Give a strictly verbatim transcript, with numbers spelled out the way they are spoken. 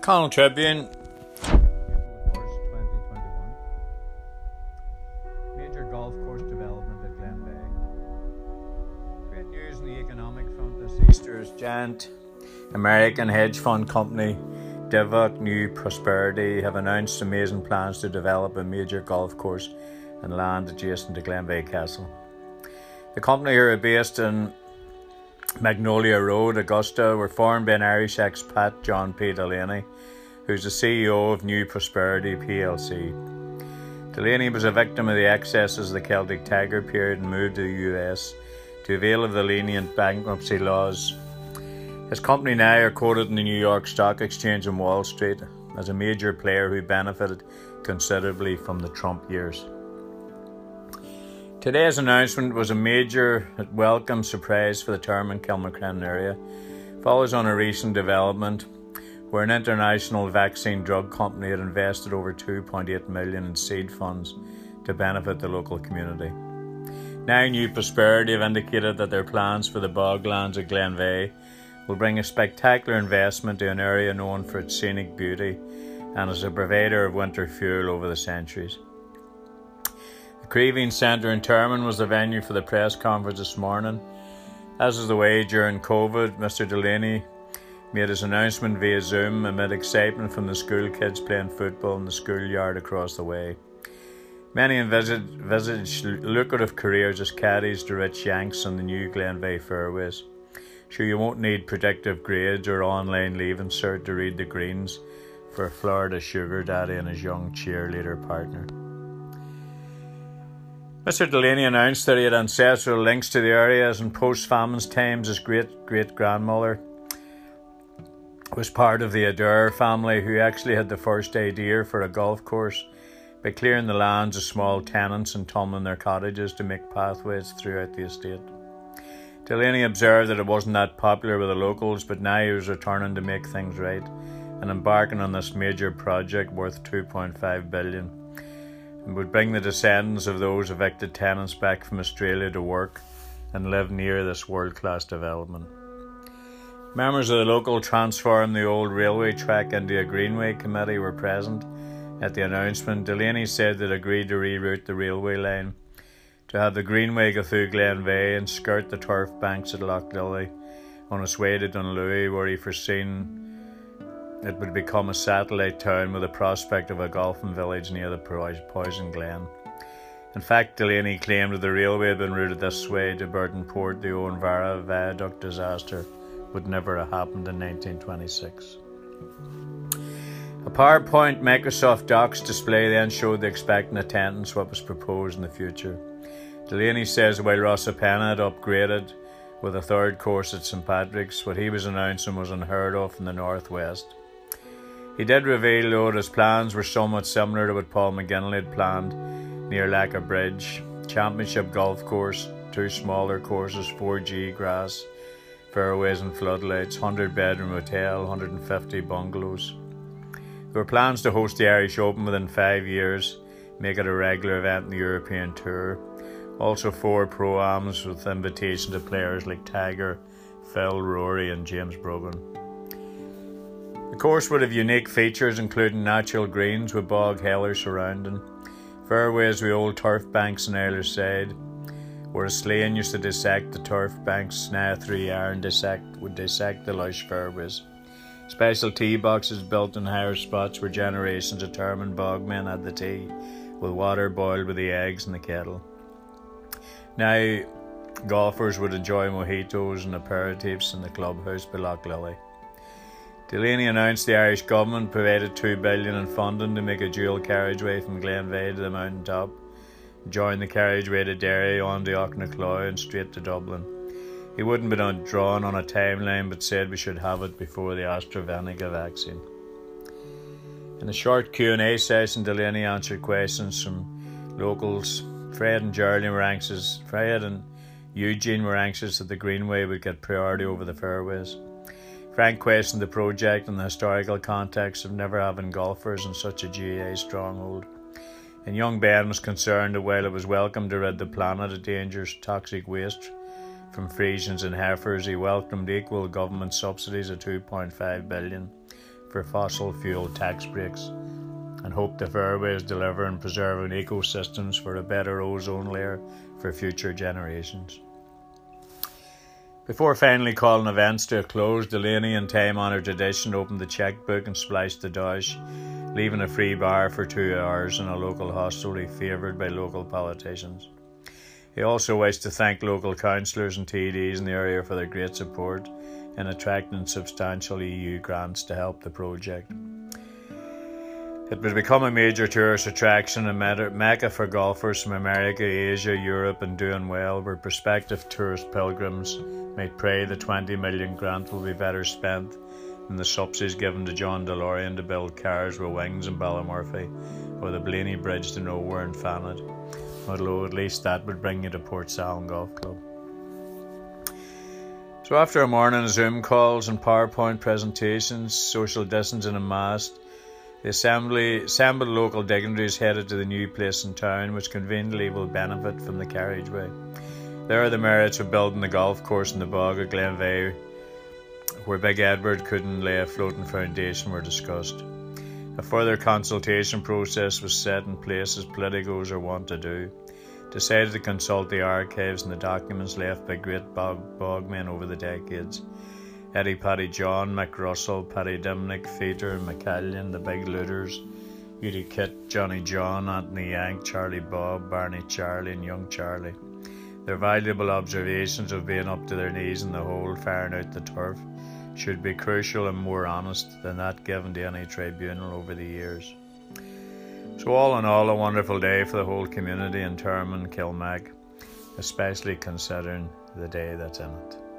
The Carnal Tribune. twenty twenty-one. Major golf course development at Glenveagh. Great news in the economic front this Easter is giant American hedge fund company Divock New Prosperity have announced amazing plans to develop a major golf course and land adjacent to Glenveagh Castle. The company, who are based in Magnolia Road, Augusta, were formed by an Irish expat, John P. Delaney, who's the C E O of New Prosperity P L C. Delaney was a victim of the excesses of the Celtic Tiger period and moved to the U S to avail of the lenient bankruptcy laws. His company now are quoted in the New York Stock Exchange and Wall Street as a major player who benefited considerably from the Trump years. Today's announcement was a major welcome surprise for the Termon Kilmacrenan area. It follows on a recent development where an international vaccine drug company had invested over two point eight million dollars in seed funds to benefit the local community. Now New Prosperity have indicated that their plans for the boglands of Glenveagh will bring a spectacular investment to an area known for its scenic beauty and as a provider of winter fuel over the centuries. Craving Centre in Termon was the venue for the press conference this morning. As is the way during COVID, Mister Delaney made his announcement via Zoom amid excitement from the school kids playing football in the schoolyard across the way. Many envisage lucrative careers as caddies to rich Yanks on the new Glenveagh fairways. Sure, you won't need predictive grades or online leaving cert to read the greens for a Florida sugar daddy and his young cheerleader partner. Mister Delaney announced that he had ancestral links to the areas and post-famine times his great-great-grandmother was part of the Adair family, who actually had the first idea for a golf course by clearing the lands of small tenants and tumbling their cottages to make pathways throughout the estate. Delaney observed that it wasn't that popular with the locals, but now he was returning to make things right and embarking on this major project worth two point five billion dollars. And would bring the descendants of those evicted tenants back from Australia to work and live near this world-class development. Members of the local Transform the Old Railway Track into a Greenway Committee were present at the announcement. Delaney said they'd agreed to reroute the railway line to have the Greenway go through Glenveagh and skirt the turf banks at Loch Lilly on its way to Dunlewy, where he foreseen it would become a satellite town with the prospect of a golfing village near the Poison Glen. In fact, Delaney claimed that the railway had been routed this way to Burtonport, the Owen Vara viaduct disaster would never have happened in nineteen twenty-six. A PowerPoint Microsoft Docs display then showed the expectant attendance what was proposed in the future. Delaney says while Rosapenna had upgraded with a third course at Saint Patrick's, what he was announcing was unheard of in the northwest. He did reveal, though, that his plans were somewhat similar to what Paul McGinley had planned near Lacka Bridge. Championship golf course, two smaller courses, four G grass, fairways and floodlights, one hundred bedroom hotel, one hundred fifty bungalows. There were plans to host the Irish Open within five years, make it a regular event in the European Tour. Also four pro-ams with invitations to players like Tiger, Phil, Rory and James Brogan. The course would have unique features including natural greens with bog heather surrounding, fairways with old turf banks on either side, where a sleighing used to dissect the turf banks, now a three iron dissect would dissect the lush fairways. Special tee boxes built in higher spots where generations of Termon bogmen had the tea, with water boiled with the eggs in the kettle. Now golfers would enjoy mojitos and aperitifs in the clubhouse by Loch Lilly. Delaney announced the Irish government provided two billion dollars in funding to make a dual carriageway from Glenveagh to the mountaintop, join the carriageway to Derry, on to Ochnaclaw and straight to Dublin. He wouldn't be drawn on a timeline, but said we should have it before the AstraZeneca vaccine. In a short Q and A session, Delaney answered questions from locals. Fred and Geraldine were anxious. Fred and Eugene were anxious that the Greenway would get priority over the fairways. Frank questioned the project and the historical context of never having golfers in such a G A A stronghold. And young Ben was concerned that while it was welcome to rid the planet of dangerous toxic waste from Frisians and heifers, he welcomed equal government subsidies of two point five billion dollars for fossil fuel tax breaks and hope the fairways deliver and preserving ecosystems for a better ozone layer for future generations. Before finally calling events to a close, Delaney, in time-honoured tradition, opened the chequebook and splashed the dosh, leaving a free bar for two hours in a local hostelry favoured by local politicians. He also wished to thank local councillors and T Ds in the area for their great support in attracting substantial E U grants to help the project. It would become a major tourist attraction and mecca for golfers from America, Asia, Europe and doing well, where prospective tourist pilgrims might pray the twenty million grant will be better spent than the subsidies given to John DeLorean to build cars with wings in Ballymurphy or the Blaney Bridge to nowhere in Fannet, although at least that would bring you to Port Salon Golf Club. So after a morning of Zoom calls and PowerPoint presentations, social distancing and masks, the assembly, assembled local dignitaries headed to the new place in town, which conveniently will benefit from the carriageway. There are the merits of building the golf course in the bog at Glenveagh, where Big Edward couldn't lay a floating foundation, were discussed. A further consultation process was set in place, as politicos are wont to do. Decided to consult the archives and the documents left by great bog, bog men over the decades. Eddie Paddy John, Mac Russell, Paddy Dimnick, Feater, McAllion, the Big Looters, Judy Kit, Johnny John, Anthony Yank, Charlie Bob, Barney Charlie and Young Charlie. Their valuable observations of being up to their knees in the hole, firing out the turf, should be crucial and more honest than that given to any tribunal over the years. So all in all, a wonderful day for the whole community in Termon Kilmag, especially considering the day that's in it.